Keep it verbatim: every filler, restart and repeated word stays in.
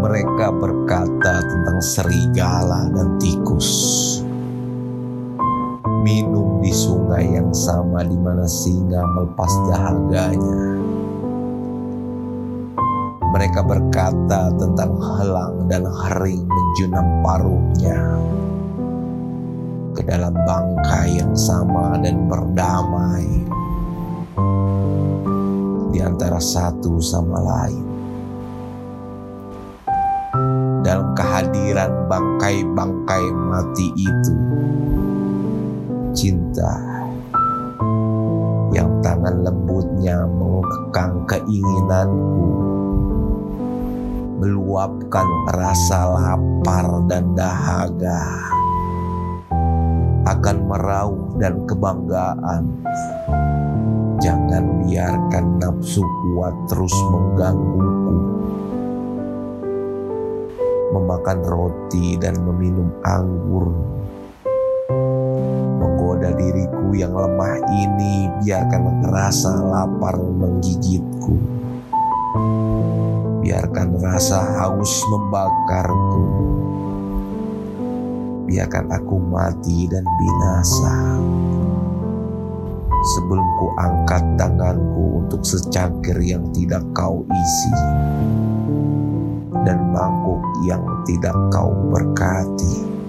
Mereka berkata tentang serigala dan tikus. Minum di sungai yang sama di mana singa melepas dahaganya. Mereka berkata tentang helang dan hering menjunam paruhnya ke dalam bangkai yang sama dan berdamai di antara satu sama lain. Dalam kehadiran bangkai-bangkai mati itu, cinta yang tangan lembutnya mengekang keinginanku, meluapkan rasa lapar dan dahaga, akan meraup dan kebanggaan. Jangan biarkan nafsu kuat terus menggangguku, memakan roti dan meminum anggur, menggoda diriku yang lemah ini. Biarkan rasa lapar menggigitku, biarkan rasa haus membakarku, biarkan aku mati dan binasa sebelum ku angkat tanganku untuk secangkir yang tidak kau isi dan mangkuk yang tidak kau berkati.